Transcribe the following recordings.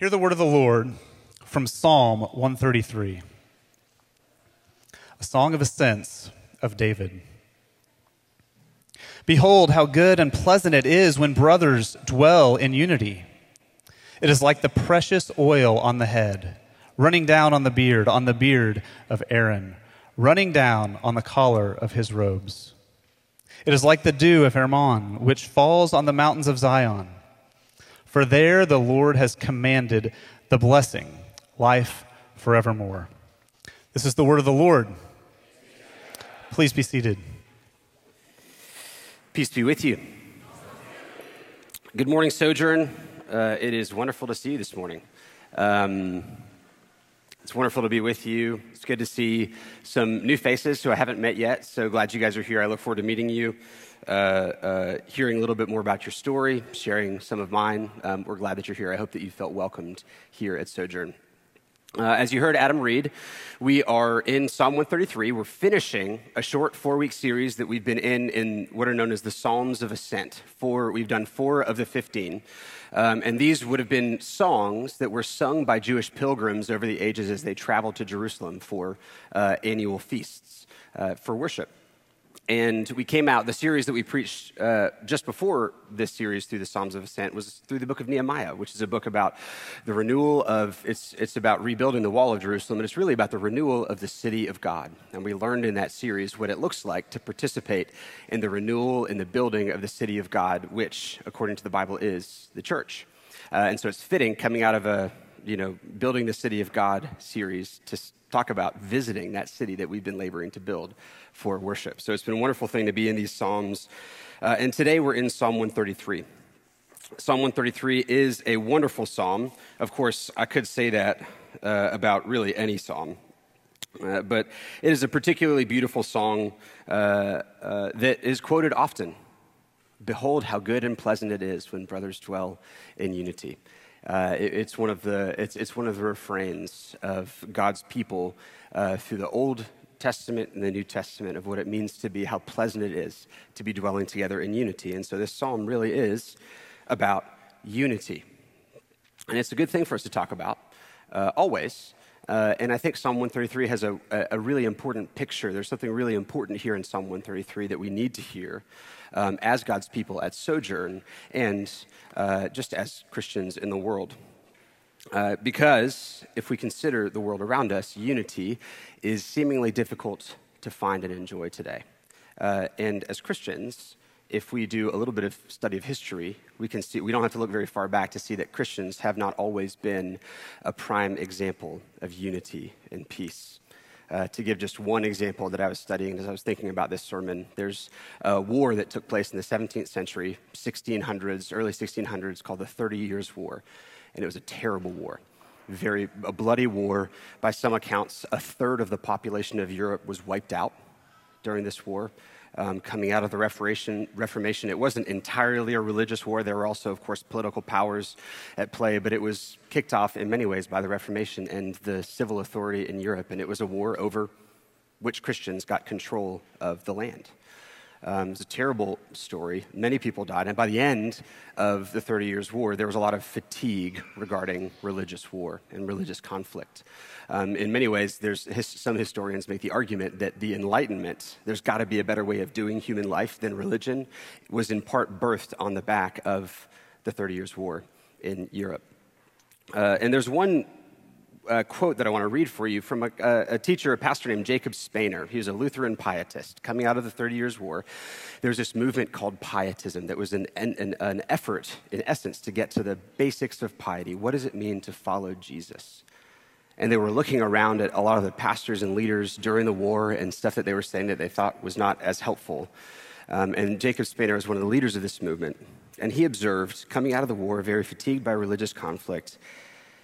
Hear the word of the Lord from Psalm 133, a song of ascents of David. Behold, how good and pleasant it is when brothers dwell in unity. It is like the precious oil on the head, running down on the beard of Aaron, running down on the collar of his robes. It is like the dew of Hermon, which falls on the mountains of Zion. For there the Lord has commanded the blessing, life forevermore. This is the word of the Lord. Please be seated. Peace be with you. Good morning, Sojourn. It is wonderful to see you this morning. It's wonderful to be with you. It's good to see some new faces who I haven't met yet. So glad you guys are here. I look forward to meeting you. Hearing a little bit more about your story, sharing some of mine. We're glad that you're here. I hope that you felt welcomed here at Sojourn. As you heard Adam read, we are in Psalm 133. We're finishing a short 4-week series that we've been in what are known as the Psalms of Ascent. We've done 4 of the 15. And these would have been songs that were sung by Jewish pilgrims over the ages as they traveled to Jerusalem for annual feasts for worship. And we came out, the series that we preached just before this series through the Psalms of Ascent was through the book of Nehemiah, which is a book about the renewal of, it's about rebuilding the wall of Jerusalem, and it's really about the renewal of the city of God. And we learned in that series what it looks like to participate in the renewal and the building of the city of God, which, according to the Bible, is the church. And so it's fitting coming out of a, building the city of God series to talk about visiting that city that we've been laboring to build for worship. So it's been a wonderful thing to be in these Psalms. And today we're in Psalm 133. Psalm 133 is a wonderful psalm. Of course, I could say that about really any psalm. But it is a particularly beautiful song that is quoted often. Behold, how good and pleasant it is when brothers dwell in unity. It's one of the refrains of God's people through the Old Testament and the New Testament of what it means to be, how pleasant it is to be dwelling together in unity. And so this psalm really is about unity. And it's a good thing for us to talk about always. And I think Psalm 133 has a really important picture. There's something really important here in Psalm 133 that we need to hear as God's people at Sojourn and just as Christians in the world. Because if we consider the world around us, unity is seemingly difficult to find and enjoy today. And as Christians, if we do a little bit of study of history, we can see, we don't have to look very far back to see that Christians have not always been a prime example of unity and peace. To give just one example that I was studying as I was thinking about this sermon, there's a war that took place in the 17th century, 1600s, early 1600s, called the 30 Years' War. And it was a terrible war, a bloody war. By some accounts, a third of the population of Europe was wiped out during this war. Coming out of the Reformation, it wasn't entirely a religious war. There were also, of course, political powers at play, but it was kicked off in many ways by the Reformation and the civil authority in Europe, and it was a war over which Christians got control of the land. It was a terrible story. Many people died, and by the end of the 30 Years' War, there was a lot of fatigue regarding religious war and religious conflict. In many ways, some historians make the argument that the Enlightenment, there's got to be a better way of doing human life than religion, was in part birthed on the back of the 30 Years' War in Europe. And there's one quote that I want to read for you from a pastor named Jacob Spener. He was a Lutheran pietist. Coming out of the 30 Years' War, there was this movement called pietism that was an effort, in essence, to get to the basics of piety. What does it mean to follow Jesus? And they were looking around at a lot of the pastors and leaders during the war and stuff that they were saying that they thought was not as helpful. And Jacob Spener was one of the leaders of this movement. And he observed, coming out of the war, very fatigued by religious conflict,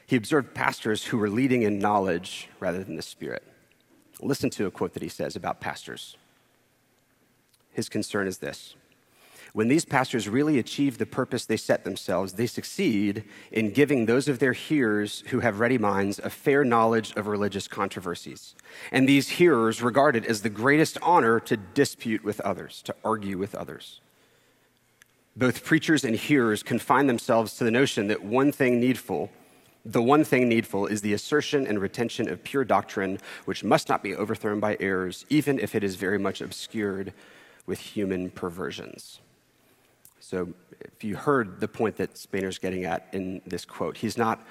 he observed pastors who were leading in knowledge rather than the Spirit. Listen to a quote that he says about pastors. His concern is this: when these pastors really achieve the purpose they set themselves, they succeed in giving those of their hearers who have ready minds a fair knowledge of religious controversies. And these hearers regard it as the greatest honor to dispute with others, to argue with others. Both preachers and hearers confine themselves to the notion that one thing needful The one thing needful is the assertion and retention of pure doctrine, which must not be overthrown by errors, even if it is very much obscured with human perversions. So if you heard the point that Spener's getting at in this quote, he's not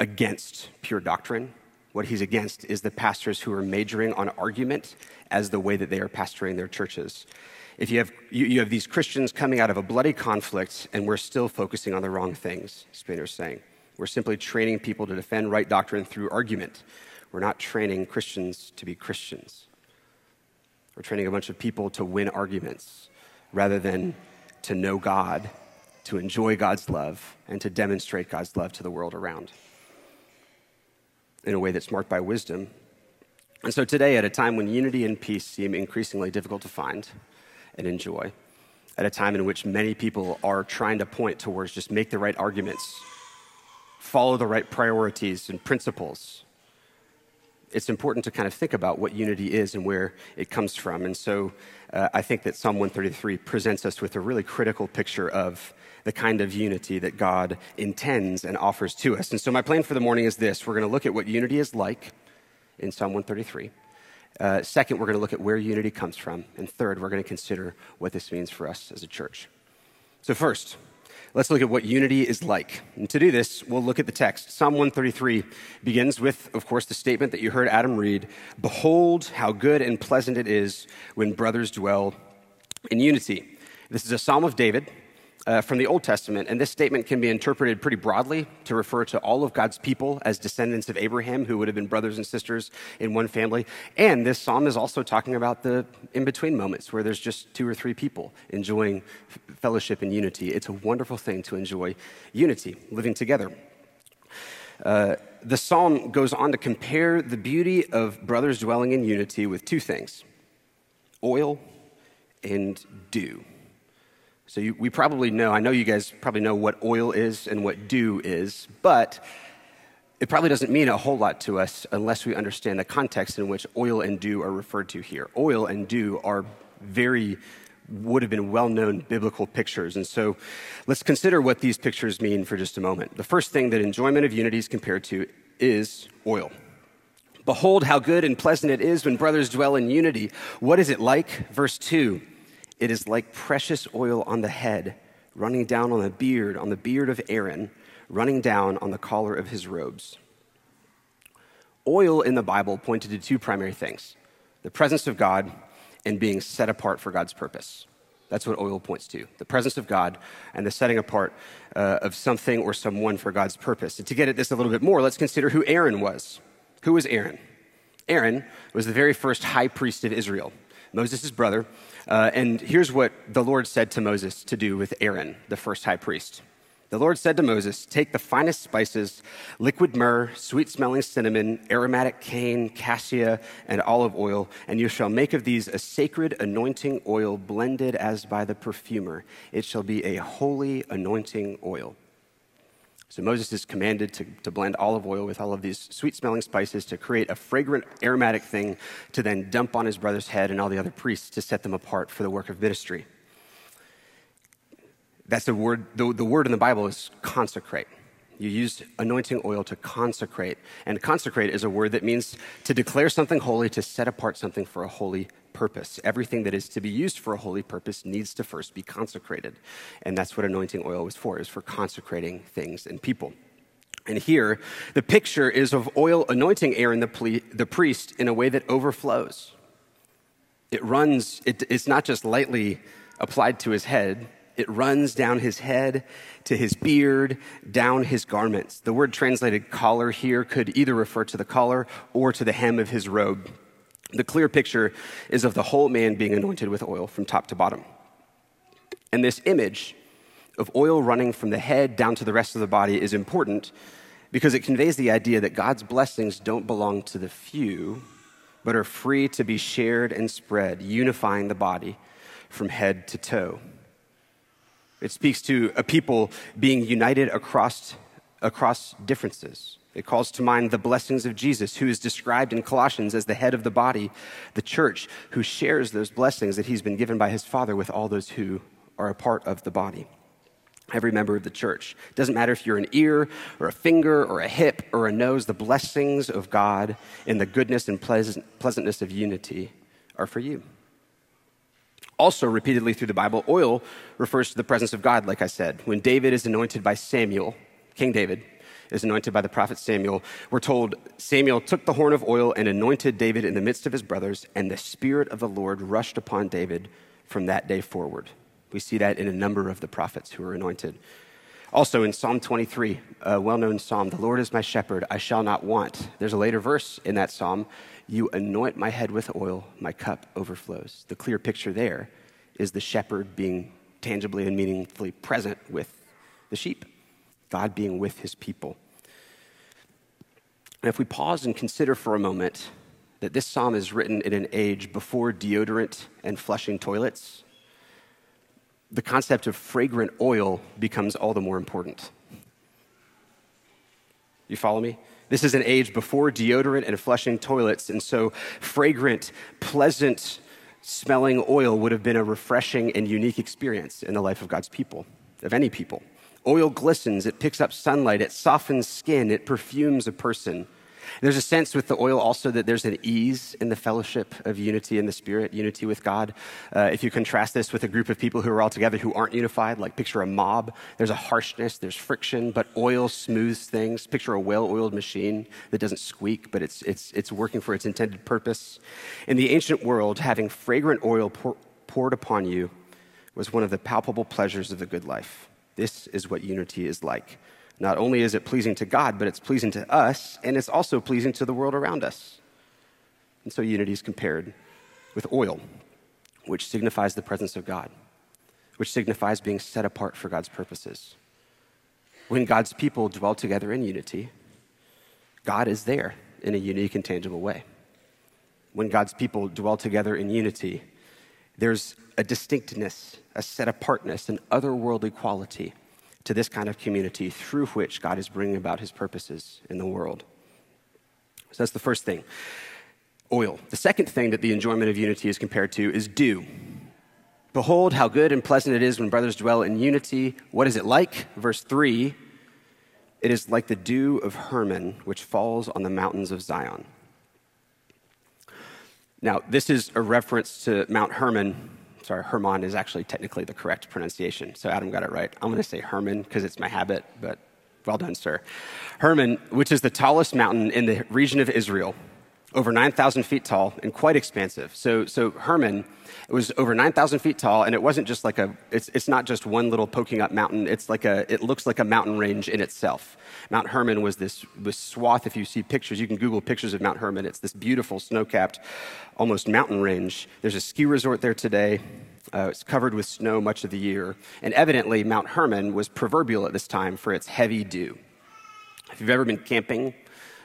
against pure doctrine. What he's against is the pastors who are majoring on argument as the way that they are pastoring their churches. If you have these Christians coming out of a bloody conflict and we're still focusing on the wrong things, Spener's saying. We're simply training people to defend right doctrine through argument. We're not training Christians to be Christians. We're training a bunch of people to win arguments rather than to know God, to enjoy God's love, and to demonstrate God's love to the world around in a way that's marked by wisdom. And so today, at a time when unity and peace seem increasingly difficult to find and enjoy, at a time in which many people are trying to point towards just make the right arguments, follow the right priorities and principles, it's important to kind of think about what unity is and where it comes from. And so I think that Psalm 133 presents us with a really critical picture of the kind of unity that God intends and offers to us. And so my plan for the morning is this. We're going to look at what unity is like in Psalm 133. Second, we're going to look at where unity comes from. And third, we're going to consider what this means for us as a church. So first, let's look at what unity is like. And to do this, we'll look at the text. Psalm 133 begins with, of course, the statement that you heard Adam read, "Behold how good and pleasant it is when brothers dwell in unity." This is a Psalm of David from the Old Testament, and this statement can be interpreted pretty broadly to refer to all of God's people as descendants of Abraham who would have been brothers and sisters in one family. And this psalm is also talking about the in-between moments where there's just two or three people enjoying fellowship and unity. It's a wonderful thing to enjoy unity, living together. The psalm goes on to compare the beauty of brothers dwelling in unity with two things: oil and dew. So we probably know, I know you guys probably know what oil is and what dew is, but it probably doesn't mean a whole lot to us unless we understand the context in which oil and dew are referred to here. Oil and dew would have been well-known biblical pictures. And so let's consider what these pictures mean for just a moment. The first thing that enjoyment of unity is compared to is oil. Behold how good and pleasant it is when brothers dwell in unity. What is it like? Verse 2. It is like precious oil on the head, running down on the beard of Aaron, running down on the collar of his robes. Oil in the Bible pointed to two primary things: the presence of God and being set apart for God's purpose. That's what oil points to, the presence of God and the setting apart of something or someone for God's purpose. And to get at this a little bit more, let's consider who Aaron was. Who was Aaron? Aaron was the very first high priest of Israel, Moses' brother. And here's what the Lord said to Moses to do with Aaron, the first high priest. The Lord said to Moses, "Take the finest spices, liquid myrrh, sweet-smelling cinnamon, aromatic cane, cassia, and olive oil, and you shall make of these a sacred anointing oil blended as by the perfumer. It shall be a holy anointing oil." So Moses is commanded to blend olive oil with all of these sweet-smelling spices to create a fragrant aromatic thing to then dump on his brother's head and all the other priests to set them apart for the work of ministry. That's the word. The word in the Bible is consecrate. You use anointing oil to consecrate. And consecrate is a word that means to declare something holy, to set apart something for a holy purpose. Everything that is to be used for a holy purpose needs to first be consecrated. And that's what anointing oil was for. It was for consecrating things and people. And here, the picture is of oil anointing Aaron the priest in a way that overflows. It runs, it's not just lightly applied to his head. It runs down his head, to his beard, down his garments. The word translated collar here could either refer to the collar or to the hem of his robe. The clear picture is of the whole man being anointed with oil from top to bottom. And this image of oil running from the head down to the rest of the body is important because it conveys the idea that God's blessings don't belong to the few, but are free to be shared and spread, unifying the body from head to toe. It speaks to a people being united across differences. It calls to mind the blessings of Jesus, who is described in Colossians as the head of the body, the church, who shares those blessings that he's been given by his Father with all those who are a part of the body. every member of the church. It doesn't matter if you're an ear or a finger or a hip or a nose, the blessings of God and the goodness and pleasantness of unity are for you. Also, repeatedly through the Bible, oil refers to the presence of God, like I said. When David is anointed by Samuel, King David is anointed by the prophet Samuel, we're told Samuel took the horn of oil and anointed David in the midst of his brothers, and the Spirit of the Lord rushed upon David from that day forward. We see that in a number of the prophets who are anointed. Also in Psalm 23, a well-known psalm, the Lord is my shepherd, I shall not want. There's a later verse in that psalm, you anoint my head with oil, my cup overflows. The clear picture there is the shepherd being tangibly and meaningfully present with the sheep, God being with his people. And if we pause and consider for a moment that this psalm is written in an age before deodorant and flushing toilets, the concept of fragrant oil becomes all the more important. You follow me? This is an age before deodorant and flushing toilets, and so fragrant, pleasant-smelling oil would have been a refreshing and unique experience in the life of God's people, of any people. Oil glistens, it picks up sunlight, it softens skin, it perfumes a person. There's a sense with the oil also that there's an ease in the fellowship of unity in the Spirit, unity with God. If you contrast this with a group of people who are all together who aren't unified, like picture a mob, there's a harshness, there's friction, but oil smooths things. Picture a well-oiled machine that doesn't squeak, but it's working for its intended purpose. In the ancient world, having fragrant oil poured upon you was one of the palpable pleasures of the good life. This is what unity is like. Not only is it pleasing to God, but it's pleasing to us, and it's also pleasing to the world around us. And so unity is compared with oil, which signifies the presence of God, which signifies being set apart for God's purposes. When God's people dwell together in unity, God is there in a unique and tangible way. When God's people dwell together in unity, there's a distinctness, a set-apartness, an otherworldly quality to this kind of community through which God is bringing about his purposes in the world. So that's the first thing, oil. The second thing that the enjoyment of unity is compared to is dew. Behold how good and pleasant it is when brothers dwell in unity. What is it like? Verse 3, it is like the dew of Hermon, which falls on the mountains of Zion. Now, this is a reference to Mount Hermon. Sorry, Hermon is actually technically the correct pronunciation. So Adam got it right. I'm going to say Hermon because it's my habit, but well done, sir. Hermon, which is the tallest mountain in the region of Israel, over 9,000 feet tall and quite expansive. So Hermon, it was over 9,000 feet tall, and it wasn't just like it's not just one little poking up mountain. It's like it looks like a mountain range in itself. Mount Hermon was this swath. If you see pictures, you can Google pictures of Mount Hermon. It's this beautiful snow-capped, almost mountain range. There's a ski resort there today. It's covered with snow much of the year. And evidently, Mount Hermon was proverbial at this time for its heavy dew. If you've ever been camping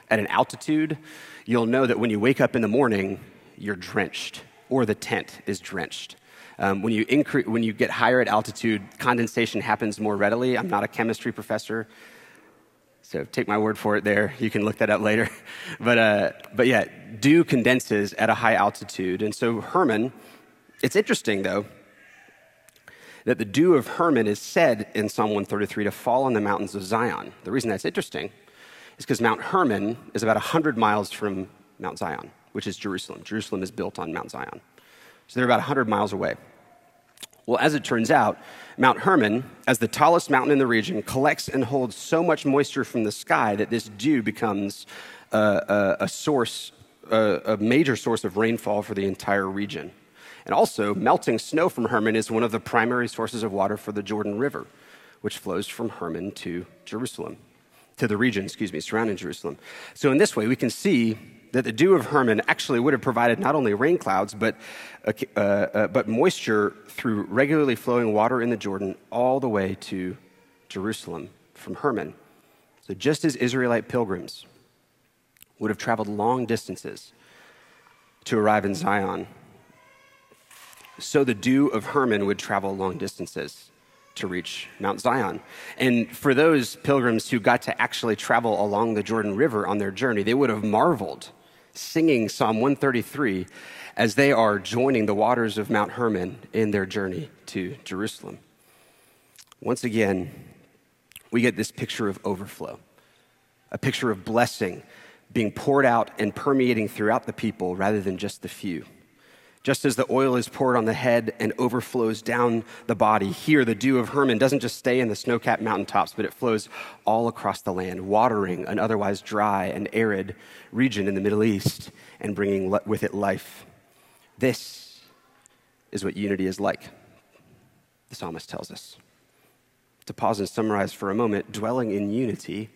at an altitude, you'll know that when you wake up in the morning, you're drenched, or the tent is drenched. When you get higher at altitude, condensation happens more readily. I'm not a chemistry professor, so take my word for it there. You can look that up later. But yeah, dew condenses at a high altitude. And so Hermon, it's interesting, though, that the dew of Hermon is said in Psalm 133 to fall on the mountains of Zion. The reason that's interesting is because Mount Hermon is about 100 miles from Mount Zion, which is Jerusalem. Jerusalem is built on Mount Zion. So they're about 100 miles away. Well, as it turns out, Mount Hermon, as the tallest mountain in the region, collects and holds so much moisture from the sky that this dew becomes a major source of rainfall for the entire region. And also, melting snow from Hermon is one of the primary sources of water for the Jordan River, which flows from Hermon to Jerusalem, to the region, surrounding Jerusalem. So in this way, we can see that the dew of Hermon actually would have provided not only rain clouds, but moisture through regularly flowing water in the Jordan all the way to Jerusalem from Hermon. So just as Israelite pilgrims would have traveled long distances to arrive in Zion, so the dew of Hermon would travel long distances to reach Mount Zion. And for those pilgrims who got to actually travel along the Jordan River on their journey, they would have marveled singing Psalm 133 as they are joining the waters of Mount Hermon in their journey to Jerusalem. Once again, we get this picture of overflow, a picture of blessing being poured out and permeating throughout the people rather than just the few. Just as the oil is poured on the head and overflows down the body, here the dew of Hermon doesn't just stay in the snow-capped mountaintops, but it flows all across the land, watering an otherwise dry and arid region in the Middle East and bringing with it life. This is what unity is like, the psalmist tells us. To pause and summarize for a moment, dwelling in unity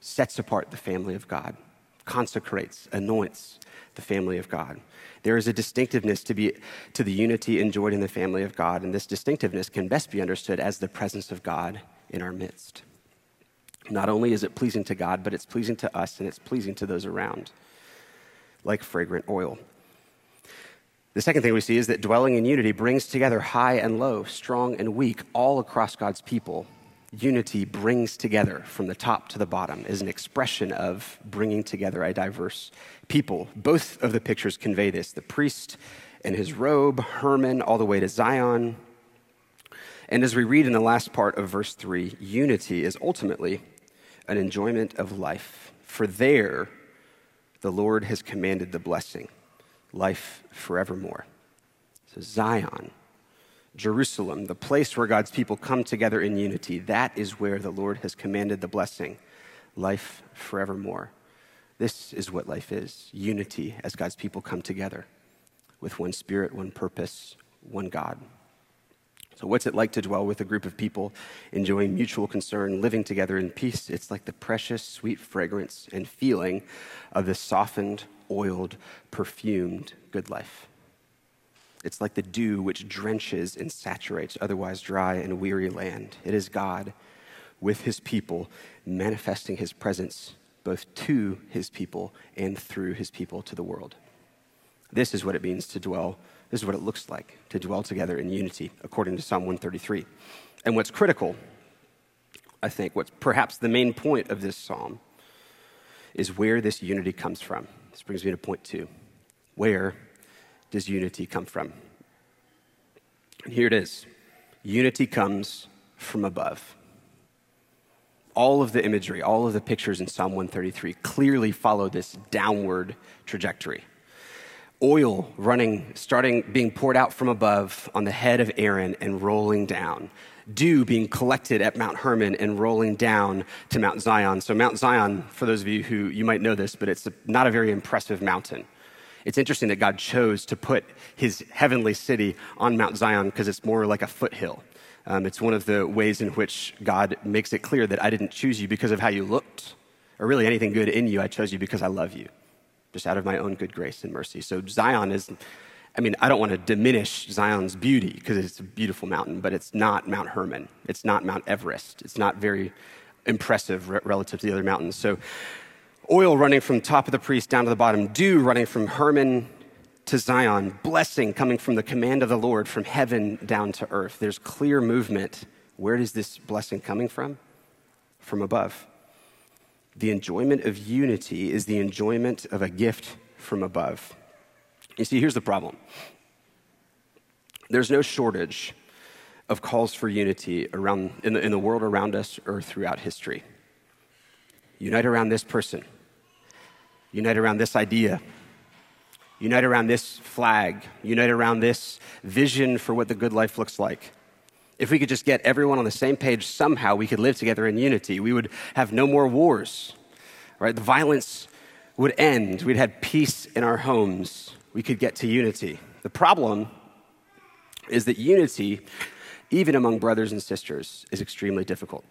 sets apart the family of God, consecrates, anoints the family of God. There is a distinctiveness to the unity enjoyed in the family of God, and this distinctiveness can best be understood as the presence of God in our midst. Not only is it pleasing to God, but it's pleasing to us, and it's pleasing to those around, like fragrant oil. The second thing we see is that dwelling in unity brings together high and low, strong and weak, all across God's people. Unity brings together from the top to the bottom, is an expression of bringing together a diverse people. Both of the pictures convey this, the priest and his robe, Hermon, all the way to Zion. And as we read in the last part of verse 3, unity is ultimately an enjoyment of life. For there, the Lord has commanded the blessing, life forevermore. So Zion, Jerusalem, the place where God's people come together in unity, that is where the Lord has commanded the blessing, life forevermore. This is what life is, unity as God's people come together with one spirit, one purpose, one God. So what's it like to dwell with a group of people enjoying mutual concern, living together in peace? It's like the precious, sweet fragrance and feeling of the softened, oiled, perfumed good life. It's like the dew which drenches and saturates otherwise dry and weary land. It is God with his people manifesting his presence both to his people and through his people to the world. This is what it means to dwell. This is what it looks like to dwell together in unity, according to Psalm 133. And what's critical, I think, what's perhaps the main point of this psalm is where this unity comes from. This brings me to point 2. Where does unity come from? And here it is. Unity comes from above. All of the imagery, all of the pictures in Psalm 133 clearly follow this downward trajectory. Oil being poured out from above on the head of Aaron and rolling down. Dew being collected at Mount Hermon and rolling down to Mount Zion. So Mount Zion, for those of you who, you might know this, but it's not a very impressive mountain. It's interesting that God chose to put his heavenly city on Mount Zion because it's more like a foothill. It's one of the ways in which God makes it clear that I didn't choose you because of how you looked or really anything good in you. I chose you because I love you, just out of my own good grace and mercy. So Zion is, I don't want to diminish Zion's beauty because it's a beautiful mountain, but it's not Mount Hermon. It's not Mount Everest. It's not very impressive relative to the other mountains. So oil running from top of the priest down to the bottom, dew running from Hermon to Zion, blessing coming from the command of the Lord from heaven down to earth. There's clear movement. Where is this blessing coming from? From above. The enjoyment of unity is the enjoyment of a gift from above. You see, here's the problem. There's no shortage of calls for unity around in the world around us or throughout history. Unite around this person. Unite around this idea. Unite around this flag. Unite around this vision for what the good life looks like. If we could just get everyone on the same page somehow, we could live together in unity. We would have no more wars, right? The violence would end. We'd have peace in our homes. We could get to unity. The problem is that unity, even among brothers and sisters, is extremely difficult.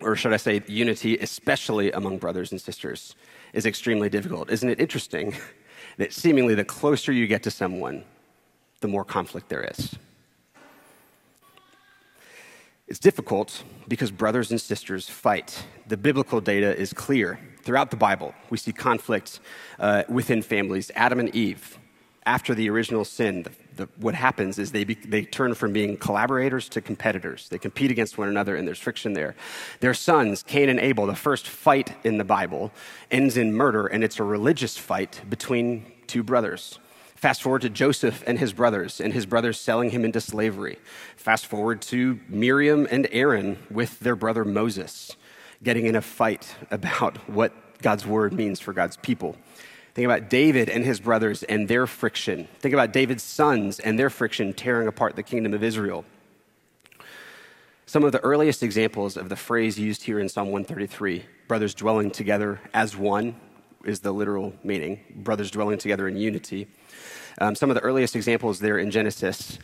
Or should I say, unity, especially among brothers and sisters, is extremely difficult. Isn't it interesting that seemingly the closer you get to someone, the more conflict there is? It's difficult because brothers and sisters fight. The biblical data is clear. Throughout the Bible, we see conflict within families. Adam and Eve, after the original sin, what happens is they turn from being collaborators to competitors. They compete against one another, and there's friction there. Their sons, Cain and Abel, the first fight in the Bible, ends in murder, and it's a religious fight between two brothers. Fast forward to Joseph and his brothers selling him into slavery. Fast forward to Miriam and Aaron with their brother Moses, getting in a fight about what God's word means for God's people. Think about David and his brothers and their friction. Think about David's sons and their friction tearing apart the kingdom of Israel. Some of the earliest examples of the phrase used here in Psalm 133, brothers dwelling together as one, is the literal meaning, brothers dwelling together in unity. Some of the earliest examples there in Genesis,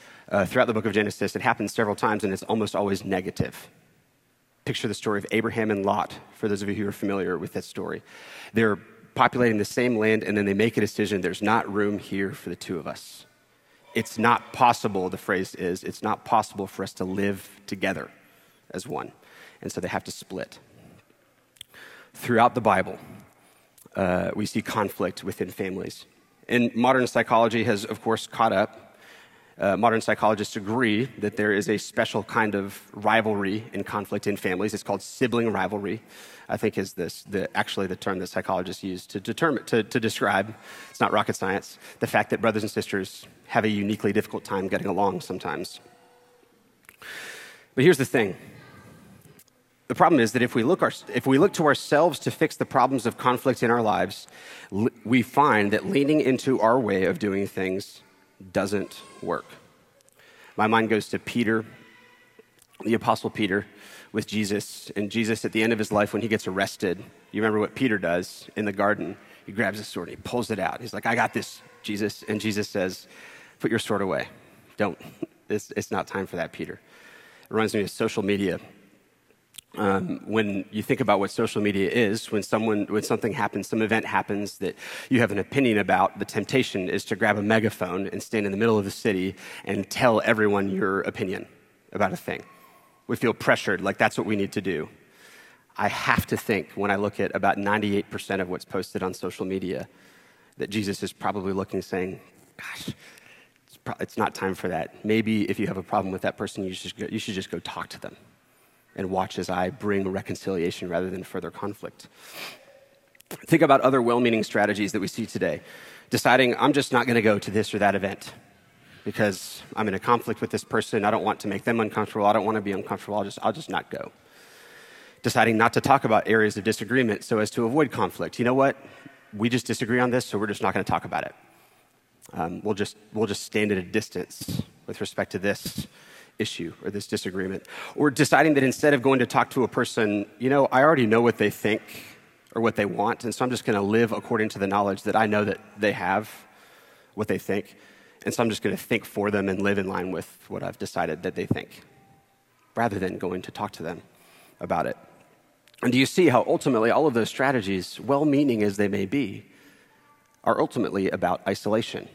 throughout the book of Genesis, it happens several times and it's almost always negative. Picture the story of Abraham and Lot, for those of you who are familiar with that story. They're populating the same land and then they make a decision, there's not room here for the two of us. It's not possible, the phrase is, it's not possible for us to live together as one. And so they have to split. Throughout the Bible, we see conflict within families. And modern psychology has, of course, caught up. Modern psychologists agree that there is a special kind of rivalry and conflict in families. It's called sibling rivalry, I think is the term that psychologists use to describe, it's not rocket science, the fact that brothers and sisters have a uniquely difficult time getting along sometimes. But here's the thing. The problem is that if we look to ourselves to fix the problems of conflict in our lives, we find that leaning into our way of doing things doesn't work. My mind goes to Peter, the Apostle Peter, with Jesus. And Jesus, at the end of his life, when he gets arrested, you remember what Peter does in the garden. He grabs his sword and he pulls it out. He's like, I got this, Jesus. And Jesus says, put your sword away. Don't. It's not time for that, Peter. It reminds me of social media. When you think about what social media is, when something happens, some event happens that you have an opinion about, the temptation is to grab a megaphone and stand in the middle of the city and tell everyone your opinion about a thing. We feel pressured, like that's what we need to do. I have to think, when I look at about 98% of what's posted on social media, that Jesus is probably looking saying, gosh, it's not time for that. Maybe if you have a problem with that person, you should just go talk to them and watch as I bring reconciliation rather than further conflict. Think about other well-meaning strategies that we see today. Deciding, I'm just not gonna go to this or that event because I'm in a conflict with this person, I don't want to make them uncomfortable, I don't wanna be uncomfortable, I'll just not go. Deciding not to talk about areas of disagreement so as to avoid conflict. You know what? We just disagree on this, so we're just not gonna talk about it. We'll just stand at a distance with respect to this issue or this disagreement, or deciding that instead of going to talk to a person, you know, I already know what they think or what they want, and so I'm just gonna live according to the knowledge that I know that they have, what they think, and so I'm just gonna think for them and live in line with what I've decided that they think, rather than going to talk to them about it. And do you see how ultimately all of those strategies, well-meaning as they may be, are ultimately about isolation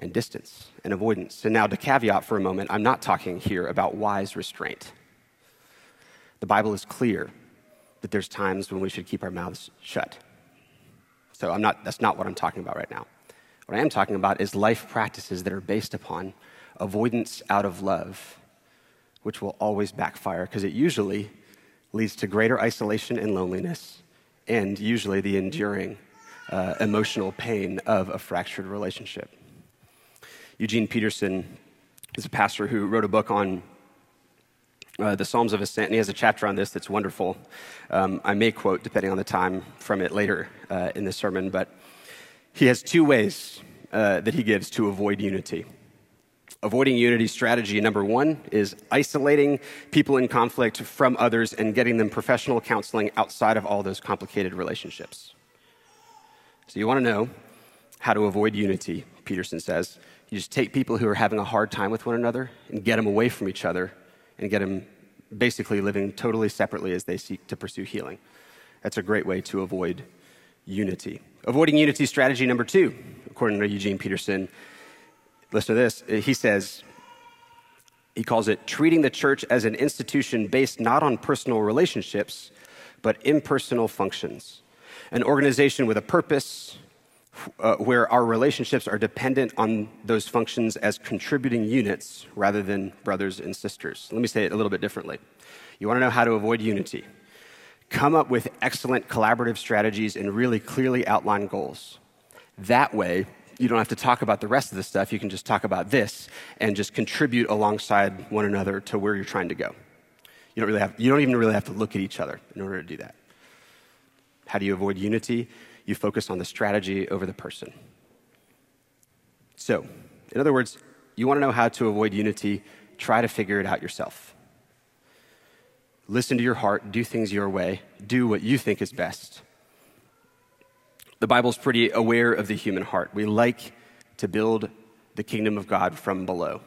and distance and avoidance. And now to caveat for a moment, I'm not talking here about wise restraint. The Bible is clear that there's times when we should keep our mouths shut. So that's not what I'm talking about right now. What I am talking about is life practices that are based upon avoidance out of love, which will always backfire because it usually leads to greater isolation and loneliness and usually the enduring emotional pain of a fractured relationship. Eugene Peterson is a pastor who wrote a book on the Psalms of Ascent, and he has a chapter on this that's wonderful. I may quote, depending on the time, from it later in this sermon, but he has two ways that he gives to avoid unity. Avoiding unity strategy number one is isolating people in conflict from others and getting them professional counseling outside of all those complicated relationships. So you want to know how to avoid unity, Peterson says. You just take people who are having a hard time with one another and get them away from each other and get them basically living totally separately as they seek to pursue healing. That's a great way to avoid unity. Avoiding unity strategy number two, according to Eugene Peterson, listen to this, he says, he calls it treating the church as an institution based not on personal relationships, but impersonal functions. An organization with a purpose, where our relationships are dependent on those functions as contributing units rather than brothers and sisters. Let me say it a little bit differently. You want to know how to avoid unity. Come up with excellent collaborative strategies and really clearly outline goals. That way, you don't have to talk about the rest of the stuff. You can just talk about this and just contribute alongside one another to where you're trying to go. You don't even really have to look at each other in order to do that. How do you avoid unity? You focus on the strategy over the person. So, in other words, you want to know how to avoid unity, try to figure it out yourself. Listen to your heart, do things your way, do what you think is best. The Bible's pretty aware of the human heart. We like to build the kingdom of God from below.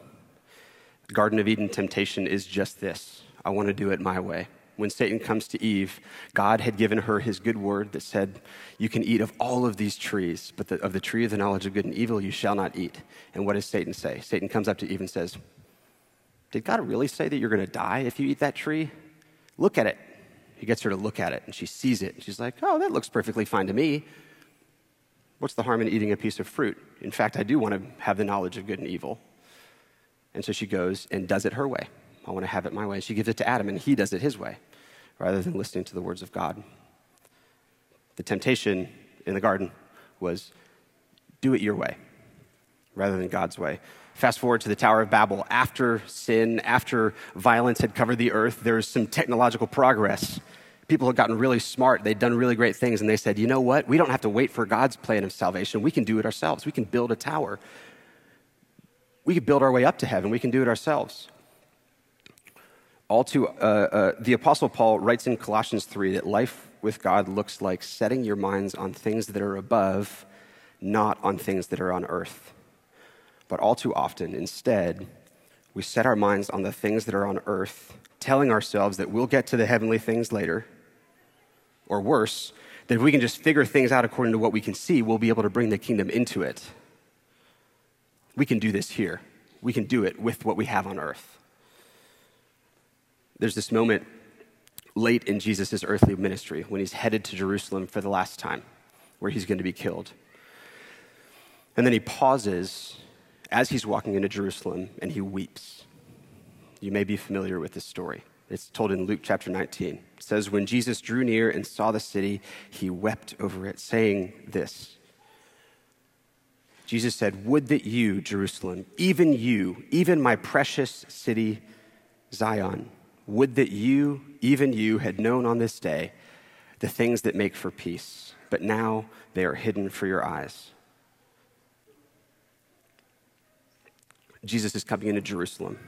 Garden of Eden temptation is just this. I want to do it my way. When Satan comes to Eve, God had given her his good word that said, you can eat of all of these trees, but of the tree of the knowledge of good and evil you shall not eat. And what does Satan say? Satan comes up to Eve and says, did God really say that you're going to die if you eat that tree? Look at it. He gets her to look at it, and she sees it. She's like, oh, that looks perfectly fine to me. What's the harm in eating a piece of fruit? In fact, I do want to have the knowledge of good and evil. And so she goes and does it her way. I want to have it my way. She gives it to Adam, and he does it his way, rather than listening to the words of God. The temptation in the garden was, do it your way, rather than God's way. Fast forward to the Tower of Babel. After sin, after violence had covered the earth, there was some technological progress. People had gotten really smart. They'd done really great things, and they said, you know what? We don't have to wait for God's plan of salvation. We can do it ourselves. We can build a tower. We can build our way up to heaven. We can do it ourselves. The Apostle Paul writes in Colossians 3 that life with God looks like setting your minds on things that are above, not on things that are on earth. But all too often, instead, we set our minds on the things that are on earth, telling ourselves that we'll get to the heavenly things later, or worse, that if we can just figure things out according to what we can see, we'll be able to bring the kingdom into it. We can do this here. We can do it with what we have on earth. There's this moment late in Jesus' earthly ministry when he's headed to Jerusalem for the last time, where he's going to be killed. And then he pauses as he's walking into Jerusalem and he weeps. You may be familiar with this story. It's told in Luke chapter 19. It says, when Jesus drew near and saw the city, he wept over it, saying this. Jesus said, would that you, Jerusalem, even my precious city, Zion, would that you, even you, had known on this day the things that make for peace, but now they are hidden for your eyes. Jesus is coming into Jerusalem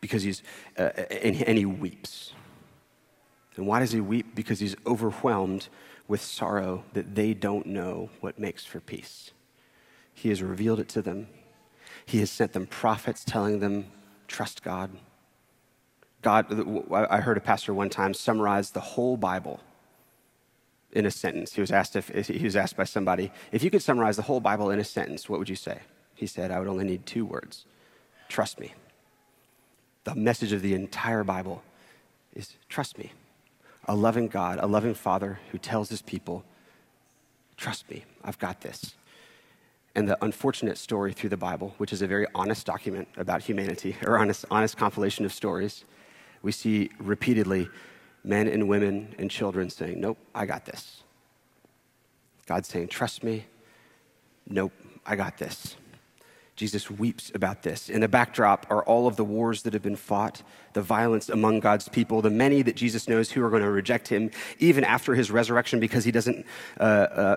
because and he weeps. And why does he weep? Because he's overwhelmed with sorrow that they don't know what makes for peace. He has revealed it to them. He has sent them prophets telling them, trust God. God, I heard a pastor one time summarize the whole Bible in a sentence. He was asked by somebody, if you could summarize the whole Bible in a sentence, what would you say? He said, I would only need two words. Trust me. The message of the entire Bible is trust me. A loving God, a loving Father who tells his people, trust me, I've got this. And the unfortunate story through the Bible, which is a very honest document about humanity, or honest compilation of stories, we see repeatedly men and women and children saying, nope, I got this. God's saying, trust me. Nope, I got this. Jesus weeps about this. In the backdrop are all of the wars that have been fought, the violence among God's people, the many that Jesus knows who are going to reject him even after his resurrection because he doesn't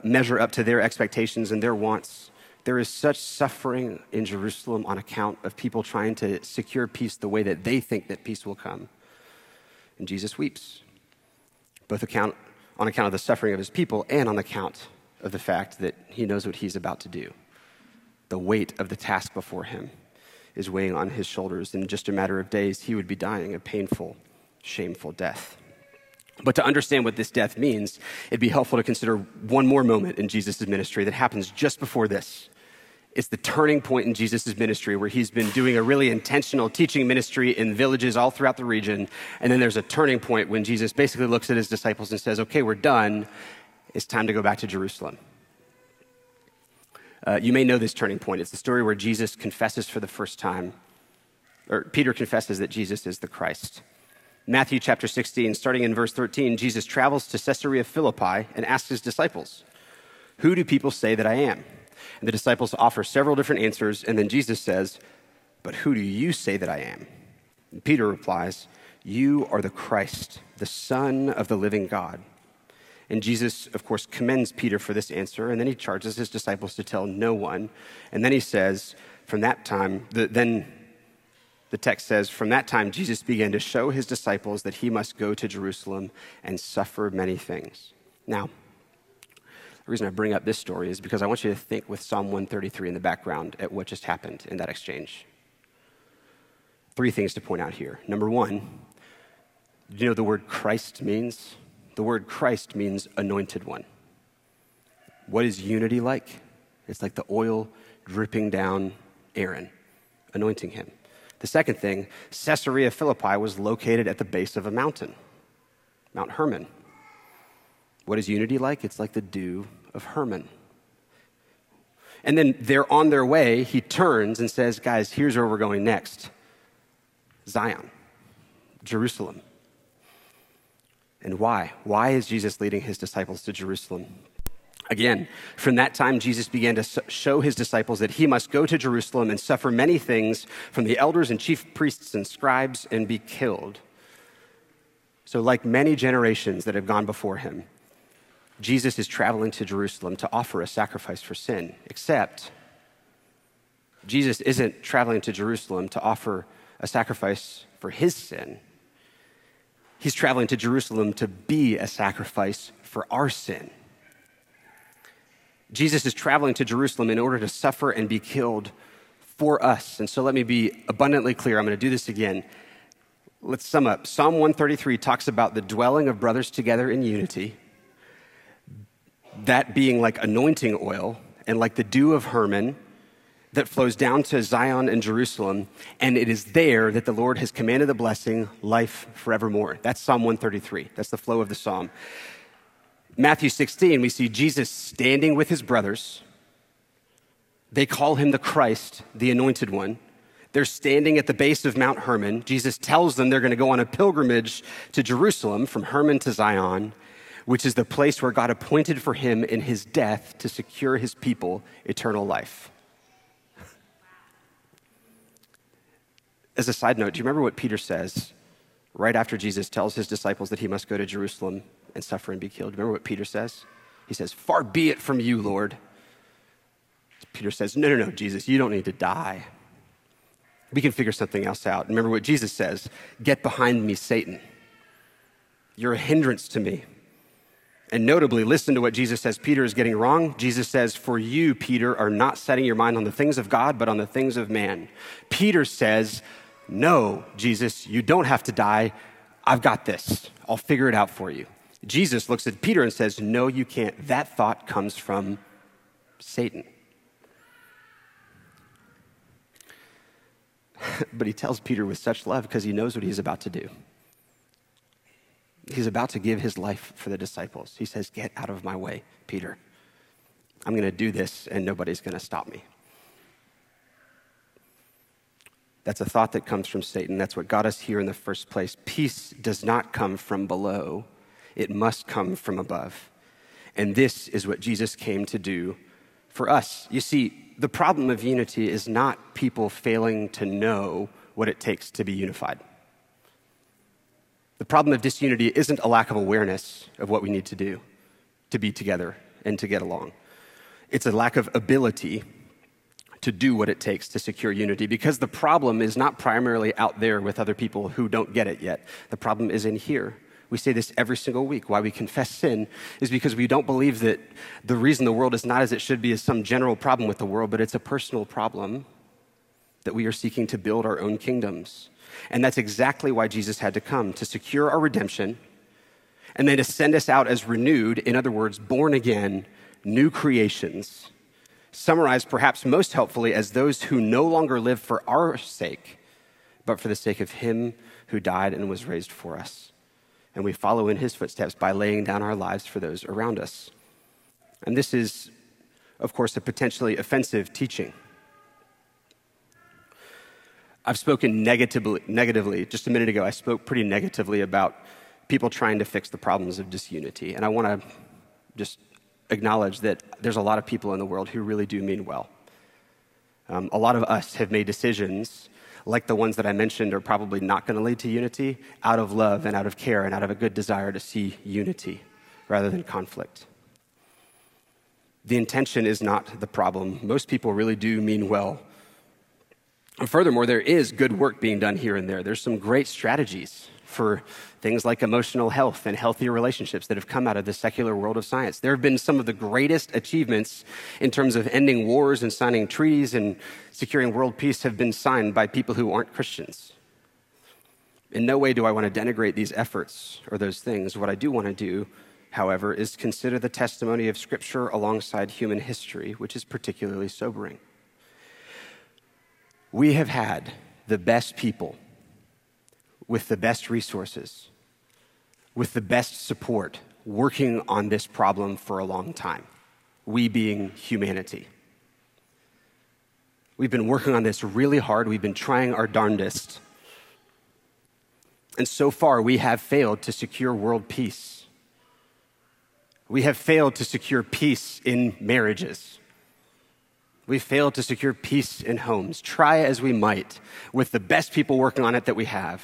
measure up to their expectations and their wants. There is such suffering in Jerusalem on account of people trying to secure peace the way that they think that peace will come. And Jesus weeps, both on account of the suffering of his people and on account of the fact that he knows what he's about to do. The weight of the task before him is weighing on his shoulders. In just a matter of days, he would be dying a painful, shameful death. But to understand what this death means, it'd be helpful to consider one more moment in Jesus' ministry that happens just before this. It's the turning point in Jesus' ministry where he's been doing a really intentional teaching ministry in villages all throughout the region. And then there's a turning point when Jesus basically looks at his disciples and says, okay, we're done. It's time to go back to Jerusalem. You may know this turning point. It's the story where Jesus confesses for the first time, or Peter confesses that Jesus is the Christ. Matthew chapter 16, starting in verse 13, Jesus travels to Caesarea Philippi and asks his disciples, who do people say that I am? And the disciples offer several different answers. And then Jesus says, but who do you say that I am? And Peter replies, you are the Christ, the Son of the living God. And Jesus, of course, commends Peter for this answer. And then he charges his disciples to tell no one. And then he says, from that time, the text says, from that time, Jesus began to show his disciples that he must go to Jerusalem and suffer many things. Now, the reason I bring up this story is because I want you to think with Psalm 133 in the background at what just happened in that exchange. Three things to point out here. Number one, do you know the word Christ means? The word Christ means anointed one. What is unity like? It's like the oil dripping down Aaron, anointing him. The second thing, Caesarea Philippi was located at the base of a mountain, Mount Hermon. What is unity like? It's like the dew of Hermon. And then they're on their way. He turns and says, guys, here's where we're going next. Zion, Jerusalem. And why? Why is Jesus leading his disciples to Jerusalem? Again, from that time, Jesus began to show his disciples that he must go to Jerusalem and suffer many things from the elders and chief priests and scribes and be killed. So like many generations that have gone before him, Jesus is traveling to Jerusalem to offer a sacrifice for sin, except Jesus isn't traveling to Jerusalem to offer a sacrifice for his sin. He's traveling to Jerusalem to be a sacrifice for our sin. Jesus is traveling to Jerusalem in order to suffer and be killed for us. And so let me be abundantly clear. I'm going to do this again. Let's sum up. Psalm 133 talks about the dwelling of brothers together in unity, that being like anointing oil and like the dew of Hermon that flows down to Zion and Jerusalem, and it is there that the Lord has commanded the blessing, life forevermore. That's Psalm 133. That's the flow of the psalm. Matthew 16, we see Jesus standing with his brothers. They call him the Christ, the anointed one. They're standing at the base of Mount Hermon. Jesus tells them they're going to go on a pilgrimage to Jerusalem from Hermon to Zion, which is the place where God appointed for him in his death to secure his people eternal life. As a side note, do you remember what Peter says right after Jesus tells his disciples that he must go to Jerusalem and suffer and be killed? Remember what Peter says? He says, far be it from you, Lord. Peter says, no, Jesus, you don't need to die. We can figure something else out. Remember what Jesus says, get behind me, Satan. You're a hindrance to me. And notably, listen to what Jesus says Peter is getting wrong. Jesus says, for you, Peter, are not setting your mind on the things of God, but on the things of man. Peter says, no, Jesus, you don't have to die. I've got this. I'll figure it out for you. Jesus looks at Peter and says, no, you can't. That thought comes from Satan. But he tells Peter with such love because he knows what he's about to do. He's about to give his life for the disciples. He says, get out of my way, Peter. I'm going to do this and nobody's going to stop me. That's a thought that comes from Satan. That's what got us here in the first place. Peace does not come from below. It must come from above. And this is what Jesus came to do for us. You see, the problem of unity is not people failing to know what it takes to be unified. The problem of disunity isn't a lack of awareness of what we need to do to be together and to get along. It's a lack of ability to do what it takes to secure unity, because the problem is not primarily out there with other people who don't get it yet. The problem is in here. We say this every single week. Why we confess sin is because we don't believe that the reason the world is not as it should be is some general problem with the world, but it's a personal problem that we are seeking to build our own kingdoms. And that's exactly why Jesus had to come, to secure our redemption and then to send us out as renewed, in other words, born again, new creations, summarized perhaps most helpfully as those who no longer live for our sake, but for the sake of him who died and was raised for us. And we follow in his footsteps by laying down our lives for those around us. And this is, of course, a potentially offensive teaching. I've spoken negatively. Just a minute ago, I spoke pretty negatively about people trying to fix the problems of disunity. And I want to just acknowledge that there's a lot of people in the world who really do mean well. A lot of us have made decisions like the ones that I mentioned are probably not going to lead to unity, out of love and out of care and out of a good desire to see unity rather than conflict. The intention is not the problem. Most people really do mean well. And furthermore, there is good work being done here and there. There's some great strategies for things like emotional health and healthier relationships that have come out of the secular world of science. There have been some of the greatest achievements in terms of ending wars and signing treaties and securing world peace have been signed by people who aren't Christians. In no way do I want to denigrate these efforts or those things. What I do want to do, however, is consider the testimony of Scripture alongside human history, which is particularly sobering. We have had the best people with the best resources, with the best support, working on this problem for a long time, we being humanity. We've been working on this really hard. We've been trying our darndest. And so far, we have failed to secure world peace. We have failed to secure peace in marriages. We failed to secure peace in homes. Try as we might, with the best people working on it that we have,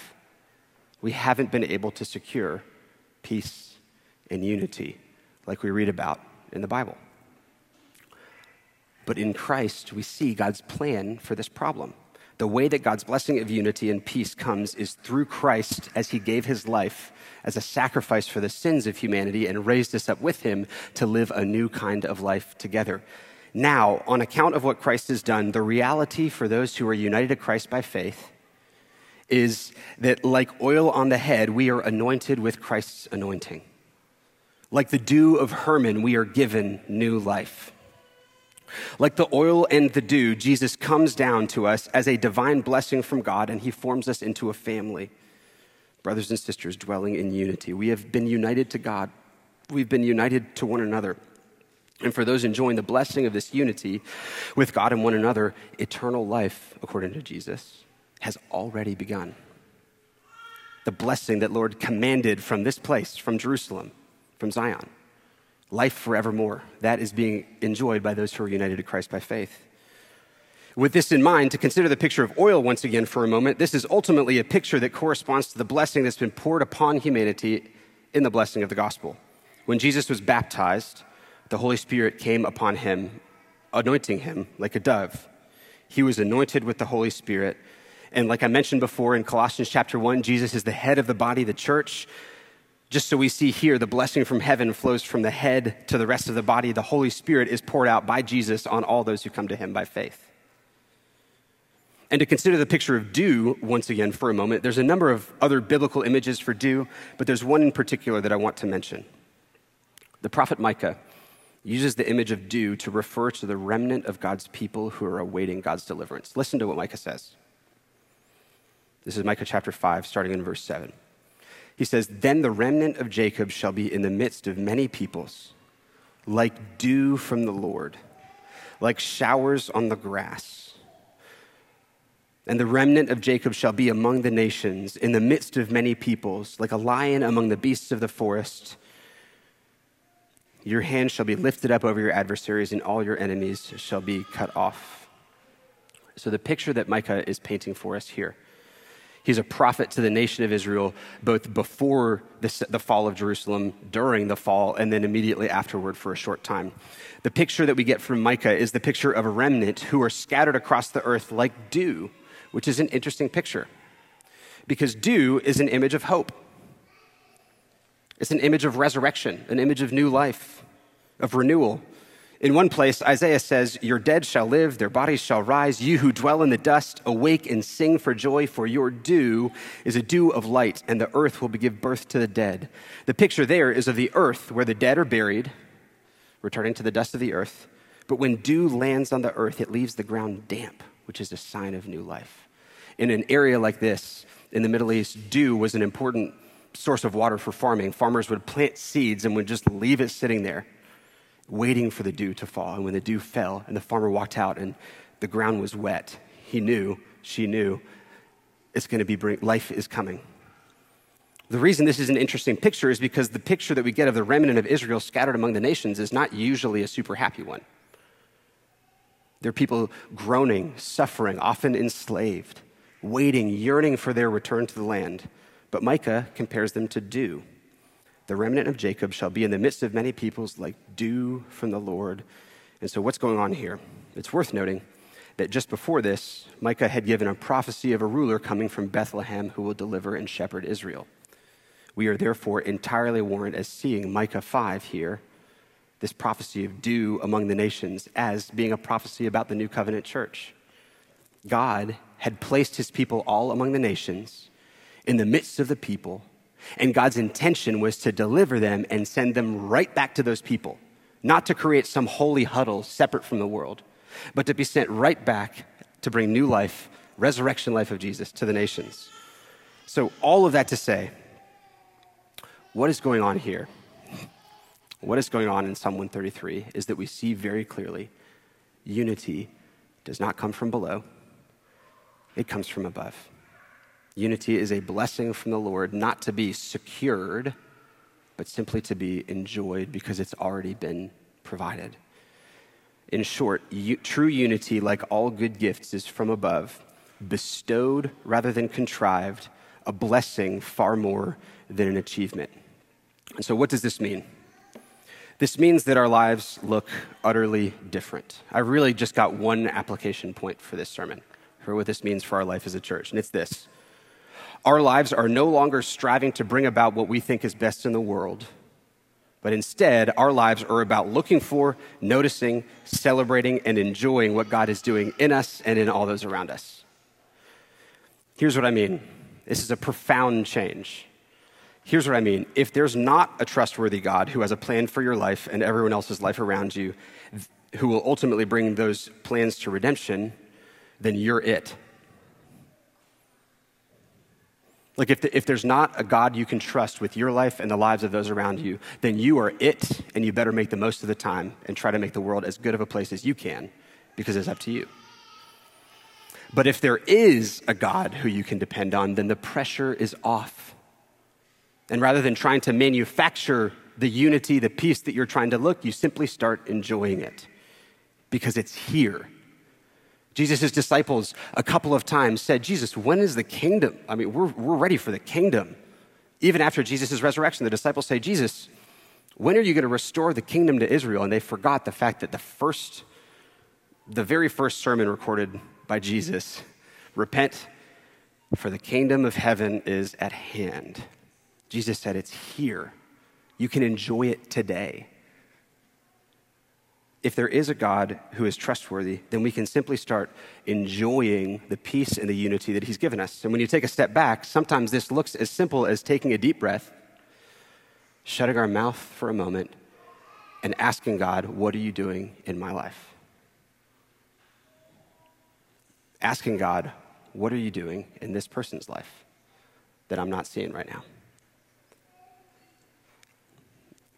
we haven't been able to secure peace and unity like we read about in the Bible. But in Christ, we see God's plan for this problem. The way that God's blessing of unity and peace comes is through Christ as he gave his life as a sacrifice for the sins of humanity and raised us up with him to live a new kind of life together. Now, on account of what Christ has done, the reality for those who are united to Christ by faith is that like oil on the head, we are anointed with Christ's anointing. Like the dew of Hermon, we are given new life. Like the oil and the dew, Jesus comes down to us as a divine blessing from God, and he forms us into a family, brothers and sisters dwelling in unity. We have been united to God. We've been united to one another. And for those enjoying the blessing of this unity with God and one another, eternal life, according to Jesus, has already begun. The blessing that Lord commanded from this place, from Jerusalem, from Zion, life forevermore, that is being enjoyed by those who are united to Christ by faith. With this in mind, to consider the picture of oil once again for a moment, this is ultimately a picture that corresponds to the blessing that's been poured upon humanity in the blessing of the gospel. When Jesus was baptized, the Holy Spirit came upon him, anointing him like a dove. He was anointed with the Holy Spirit. And like I mentioned before in Colossians chapter 1, Jesus is the head of the body, the church. Just so we see here, the blessing from heaven flows from the head to the rest of the body. The Holy Spirit is poured out by Jesus on all those who come to him by faith. And to consider the picture of dew once again for a moment, there's a number of other biblical images for dew, but there's one in particular that I want to mention. The prophet Micah uses the image of dew to refer to the remnant of God's people who are awaiting God's deliverance. Listen to what Micah says. This is Micah chapter 5, starting in verse 7. He says, "Then the remnant of Jacob shall be in the midst of many peoples, like dew from the Lord, like showers on the grass. And the remnant of Jacob shall be among the nations, in the midst of many peoples, like a lion among the beasts of the forest. Your hand shall be lifted up over your adversaries, and all your enemies shall be cut off." So the picture that Micah is painting for us here, he's a prophet to the nation of Israel, both before the fall of Jerusalem, during the fall, and then immediately afterward for a short time. The picture that we get from Micah is the picture of a remnant who are scattered across the earth like dew, which is an interesting picture because dew is an image of hope. It's an image of resurrection, an image of new life, of renewal. In one place, Isaiah says, "Your dead shall live, their bodies shall rise. You who dwell in the dust, awake and sing for joy, for your dew is a dew of light, and the earth will give birth to the dead." The picture there is of the earth where the dead are buried, returning to the dust of the earth. But when dew lands on the earth, it leaves the ground damp, which is a sign of new life. In an area like this, in the Middle East, dew was an important source of water for farming. Farmers would plant seeds and would just leave it sitting there, waiting for the dew to fall. And when the dew fell and the farmer walked out and the ground was wet, he knew, she knew, life is coming. The reason this is an interesting picture is because the picture that we get of the remnant of Israel scattered among the nations is not usually a super happy one. There are people groaning, suffering, often enslaved, waiting, yearning for their return to the land. But Micah compares them to dew. The remnant of Jacob shall be in the midst of many peoples like dew from the Lord. And so what's going on here? It's worth noting that just before this, Micah had given a prophecy of a ruler coming from Bethlehem who will deliver and shepherd Israel. We are therefore entirely warranted as seeing Micah 5 here, this prophecy of dew among the nations, as being a prophecy about the new covenant church. God had placed his people all among the nations, in the midst of the people, and God's intention was to deliver them and send them right back to those people, not to create some holy huddle separate from the world, but to be sent right back to bring new life, resurrection life of Jesus to the nations. So all of that to say, what is going on here? What is going on in Psalm 133 is that we see very clearly unity does not come from below, it comes from above. Unity is a blessing from the Lord, not to be secured, but simply to be enjoyed because it's already been provided. In short, true unity, like all good gifts, is from above, bestowed rather than contrived, a blessing far more than an achievement. And so what does this mean? This means that our lives look utterly different. I really just got one application point for this sermon, for what this means for our life as a church, and it's this. Our lives are no longer striving to bring about what we think is best in the world, but instead our lives are about looking for, noticing, celebrating, and enjoying what God is doing in us and in all those around us. Here's what I mean. This is a profound change. Here's what I mean. If there's not a trustworthy God who has a plan for your life and everyone else's life around you, who will ultimately bring those plans to redemption, then you're it. Like if there's not a God you can trust with your life and the lives of those around you, then you are it, and you better make the most of the time and try to make the world as good of a place as you can, because it's up to you. But if there is a God who you can depend on, then the pressure is off. And rather than trying to manufacture the unity, the peace that you're trying to look, you simply start enjoying it because it's here. Jesus' disciples a couple of times said, Jesus, when is the kingdom? I mean, we're ready for the kingdom. Even after Jesus' resurrection, the disciples say, Jesus, when are you going to restore the kingdom to Israel? And they forgot the fact that the very first sermon recorded by Jesus, repent, for the kingdom of heaven is at hand. Jesus said, it's here. You can enjoy it today. If there is a God who is trustworthy, then we can simply start enjoying the peace and the unity that he's given us. And when you take a step back, sometimes this looks as simple as taking a deep breath, shutting our mouth for a moment, and asking God, what are you doing in my life? Asking God, what are you doing in this person's life that I'm not seeing right now?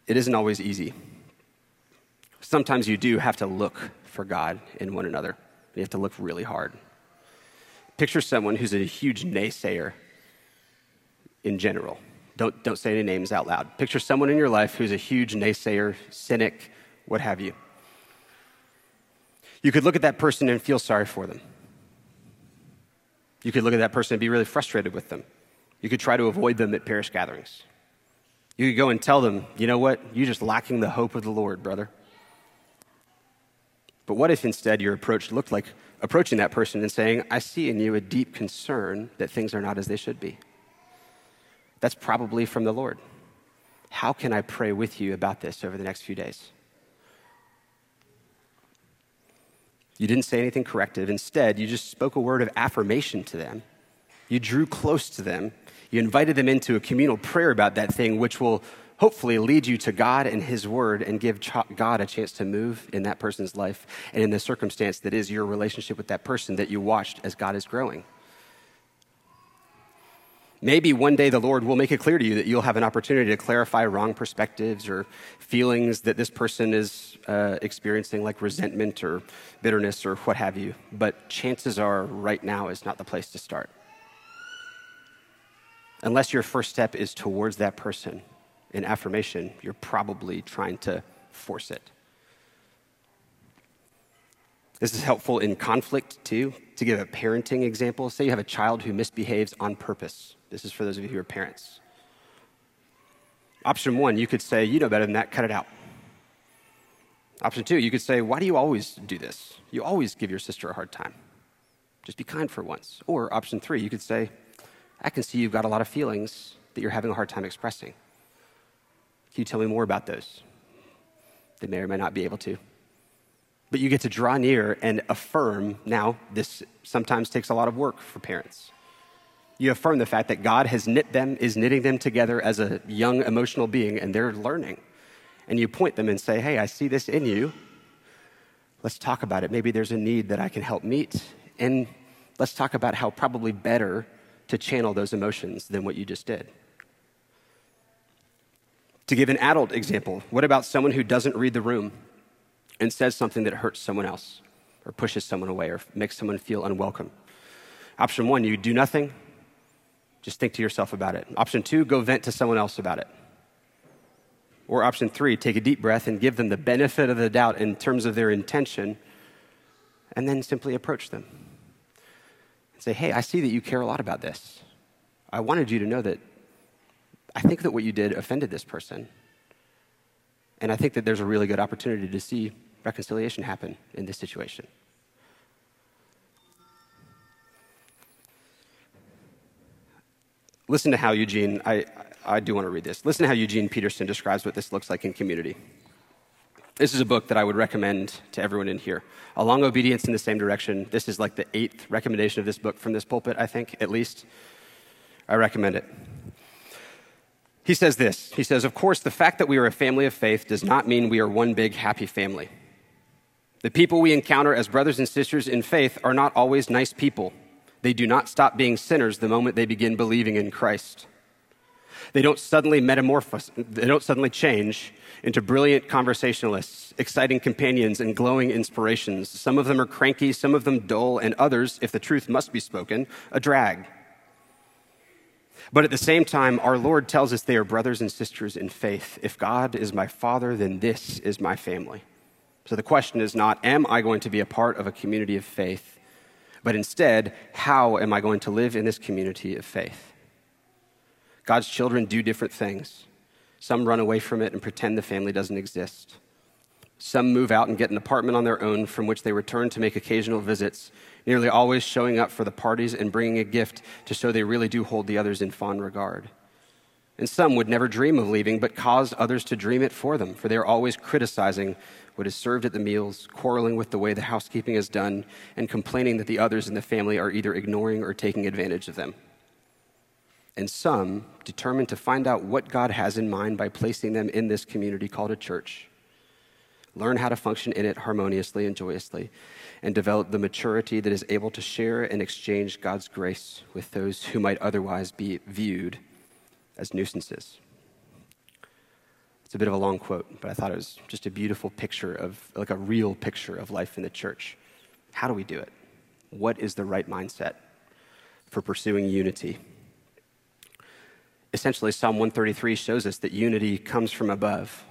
It isn't always easy. Sometimes you do have to look for God in one another. You have to look really hard. Picture someone who's a huge naysayer in general. Don't say any names out loud. Picture someone in your life who's a huge naysayer, cynic, what have you. You could look at that person and feel sorry for them. You could look at that person and be really frustrated with them. You could try to avoid them at parish gatherings. You could go and tell them, you know what? You're just lacking the hope of the Lord, brother. But what if instead your approach looked like approaching that person and saying, I see in you a deep concern that things are not as they should be. That's probably from the Lord. How can I pray with you about this over the next few days? You didn't say anything corrective. Instead, you just spoke a word of affirmation to them. You drew close to them. You invited them into a communal prayer about that thing, which will hopefully lead you to God and his word and give God a chance to move in that person's life and in the circumstance that is your relationship with that person that you watched as God is growing. Maybe one day the Lord will make it clear to you that you'll have an opportunity to clarify wrong perspectives or feelings that this person is experiencing, like resentment or bitterness or what have you. But chances are right now is not the place to start. unless your first step is towards that person in affirmation, you're probably trying to force it. This is helpful in conflict too. To give a parenting example, say you have a child who misbehaves on purpose. This is for those of you who are parents. Option one, you could say, you know better than that, cut it out. Option two, you could say, why do you always do this? You always give your sister a hard time. Just be kind for once. Or option three, you could say, I can see you've got a lot of feelings that you're having a hard time expressing. Can you tell me more about those? They may or may not be able to. But you get to draw near and affirm. Now, this sometimes takes a lot of work for parents. You affirm the fact that God has knit them, is knitting them together as a young emotional being, and they're learning. And you point them and say, hey, I see this in you. Let's talk about it. Maybe there's a need that I can help meet. And let's talk about how probably better to channel those emotions than what you just did. To give an adult example, what about someone who doesn't read the room and says something that hurts someone else or pushes someone away or makes someone feel unwelcome? Option one, you do nothing. Just think to yourself about it. Option two, go vent to someone else about it. Or option three, take a deep breath and give them the benefit of the doubt in terms of their intention, and then simply approach them and say, hey, I see that you care a lot about this. I wanted you to know that I think that what you did offended this person. And I think that there's a really good opportunity to see reconciliation happen in this situation. Listen to how Eugene, I do want to read this. Listen to how Eugene Peterson describes what this looks like in community. This is a book that I would recommend to everyone in here. A Long Obedience in the Same Direction. This is like the 8th recommendation of this book from this pulpit, I think, at least. I recommend it. He says this. He says, of course, the fact that we are a family of faith does not mean we are one big happy family. The people we encounter as brothers and sisters in faith are not always nice people. They do not stop being sinners the moment they begin believing in Christ. They don't suddenly change into brilliant conversationalists, exciting companions, and glowing inspirations. Some of them are cranky, some of them dull, and others, if the truth must be spoken, a drag. But at the same time, our Lord tells us they are brothers and sisters in faith. If God is my father, then this is my family. So the question is not, am I going to be a part of a community of faith? But instead, how am I going to live in this community of faith? God's children do different things. Some run away from it and pretend the family doesn't exist. Some move out and get an apartment on their own from which they return to make occasional visits, nearly always showing up for the parties and bringing a gift to show they really do hold the others in fond regard. And some would never dream of leaving but cause others to dream it for them, for they are always criticizing what is served at the meals, quarreling with the way the housekeeping is done, and complaining that the others in the family are either ignoring or taking advantage of them. And some determined to find out what God has in mind by placing them in this community called a church, learn how to function in it harmoniously and joyously, and develop the maturity that is able to share and exchange God's grace with those who might otherwise be viewed as nuisances. It's a bit of a long quote, but I thought it was just a beautiful picture of, like a real picture of life in the church. How do we do it? What is the right mindset for pursuing unity? Essentially, Psalm 133 shows us that unity comes from above.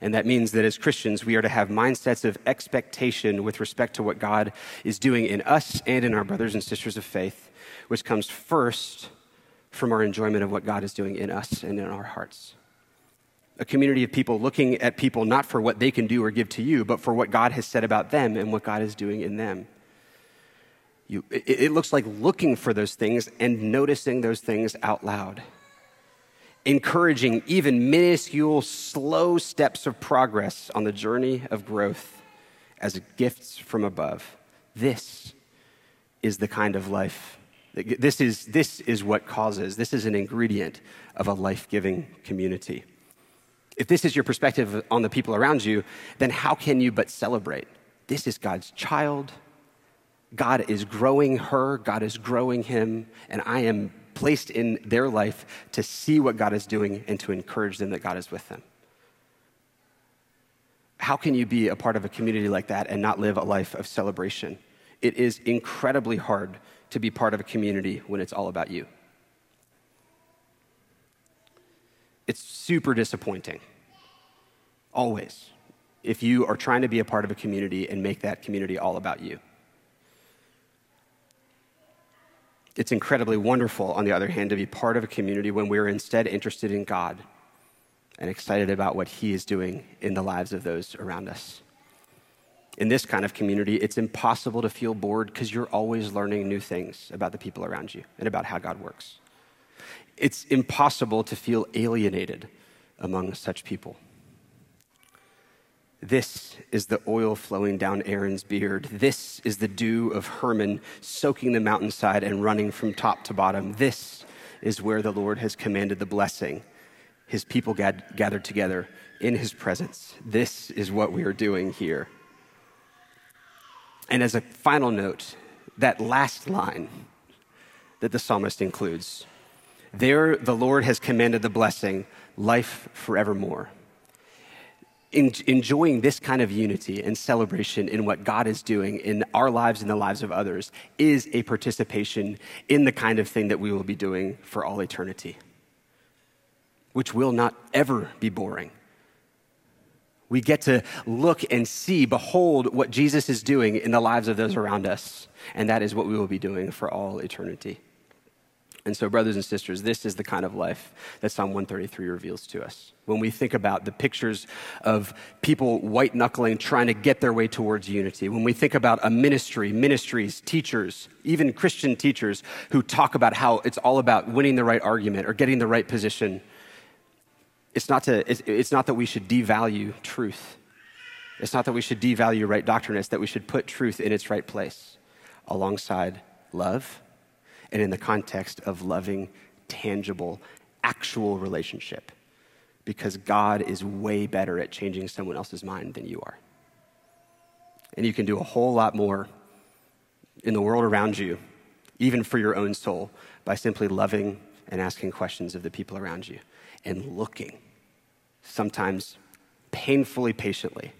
And that means that as Christians, we are to have mindsets of expectation with respect to what God is doing in us and in our brothers and sisters of faith, which comes first from our enjoyment of what God is doing in us and in our hearts. A community of people looking at people not for what they can do or give to you, but for what God has said about them and what God is doing in them. It looks like looking for those things and noticing those things out loud. Encouraging even minuscule, slow steps of progress on the journey of growth as gifts from above. This is the kind of life. This is what causes. This is an ingredient of a life-giving community. If this is your perspective on the people around you, then how can you but celebrate? This is God's child. God is growing her. God is growing him. And I am placed in their life to see what God is doing and to encourage them that God is with them. How can you be a part of a community like that and not live a life of celebration? It is incredibly hard to be part of a community when it's all about you. It's super disappointing, always, if you are trying to be a part of a community and make that community all about you. It's incredibly wonderful, on the other hand, to be part of a community when we're instead interested in God and excited about what he is doing in the lives of those around us. In this kind of community, it's impossible to feel bored because you're always learning new things about the people around you and about how God works. It's impossible to feel alienated among such people. This is the oil flowing down Aaron's beard. This is the dew of Hermon soaking the mountainside and running from top to bottom. This is where the Lord has commanded the blessing. His people gathered together in his presence. This is what we are doing here. And as a final note, that last line that the psalmist includes, there the Lord has commanded the blessing, life forevermore. Enjoying this kind of unity and celebration in what God is doing in our lives and the lives of others is a participation in the kind of thing that we will be doing for all eternity, which will not ever be boring. We get to look and see, behold what Jesus is doing in the lives of those around us, and that is what we will be doing for all eternity. And so, brothers and sisters, this is the kind of life that Psalm 133 reveals to us. When we think about the pictures of people white-knuckling, trying to get their way towards unity, when we think about a ministry, ministries, teachers, even Christian teachers who talk about how it's all about winning the right argument or getting the right position, it's not that we should devalue truth. It's not that we should devalue right doctrine. It's that we should put truth in its right place alongside love, and in the context of loving, tangible, actual relationship, because God is way better at changing someone else's mind than you are. And you can do a whole lot more in the world around you, even for your own soul, by simply loving and asking questions of the people around you and looking, sometimes painfully patiently,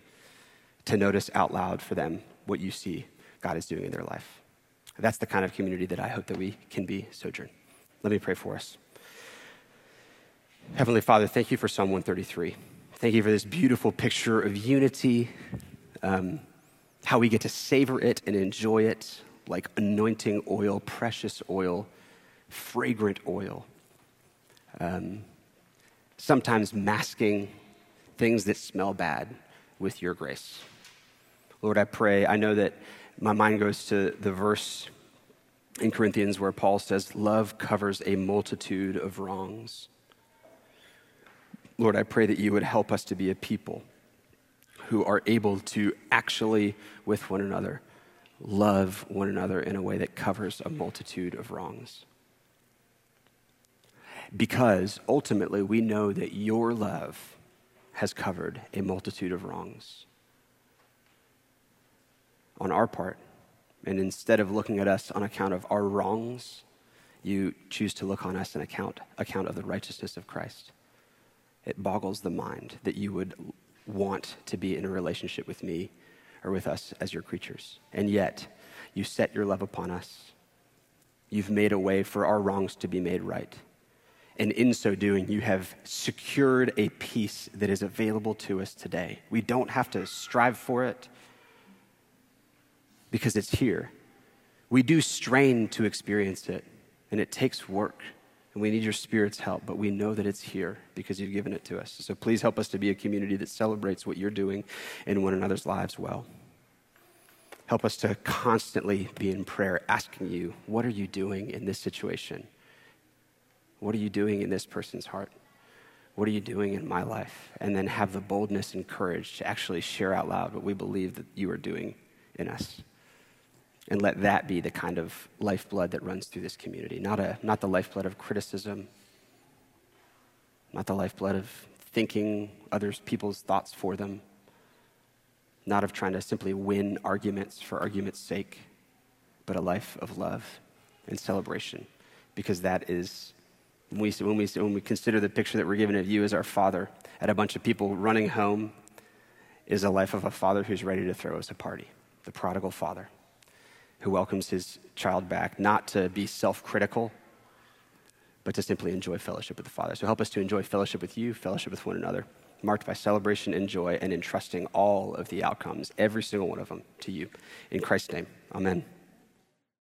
to notice out loud for them what you see God is doing in their life. That's the kind of community that I hope that we can be, Sojourn. Let me pray for us. Heavenly Father, thank you for Psalm 133. Thank you for this beautiful picture of unity, how we get to savor it and enjoy it like anointing oil, precious oil, fragrant oil, sometimes masking things that smell bad with your grace. Lord, I pray, I know that my mind goes to the verse in Corinthians where Paul says, love covers a multitude of wrongs. Lord, I pray that you would help us to be a people who are able to actually, with one another, love one another in a way that covers a multitude of wrongs. Because ultimately we know that your love has covered a multitude of wrongs on our part. And instead of looking at us on account of our wrongs, you choose to look on us on account of the righteousness of Christ. It boggles the mind that you would want to be in a relationship with me or with us as your creatures. And yet, you set your love upon us. You've made a way for our wrongs to be made right. And in so doing, you have secured a peace that is available to us today. We don't have to strive for it, because it's here. We do strain to experience it, and it takes work, and we need your Spirit's help, but we know that it's here because you've given it to us. So please help us to be a community that celebrates what you're doing in one another's lives well. Help us to constantly be in prayer, asking you, what are you doing in this situation? What are you doing in this person's heart? What are you doing in my life? And then have the boldness and courage to actually share out loud what we believe that you are doing in us. And let that be the kind of lifeblood that runs through this community. Not the lifeblood of criticism, not the lifeblood of thinking other people's thoughts for them, not of trying to simply win arguments for argument's sake, but a life of love and celebration. Because that is, when we consider the picture that we're given of you as our Father, at a bunch of people running home, is a life of a Father who's ready to throw us a party, the prodigal Father, who welcomes his child back, not to be self-critical, but to simply enjoy fellowship with the Father. So help us to enjoy fellowship with you, fellowship with one another, marked by celebration and joy, and entrusting all of the outcomes, every single one of them, to you. In Christ's name, amen.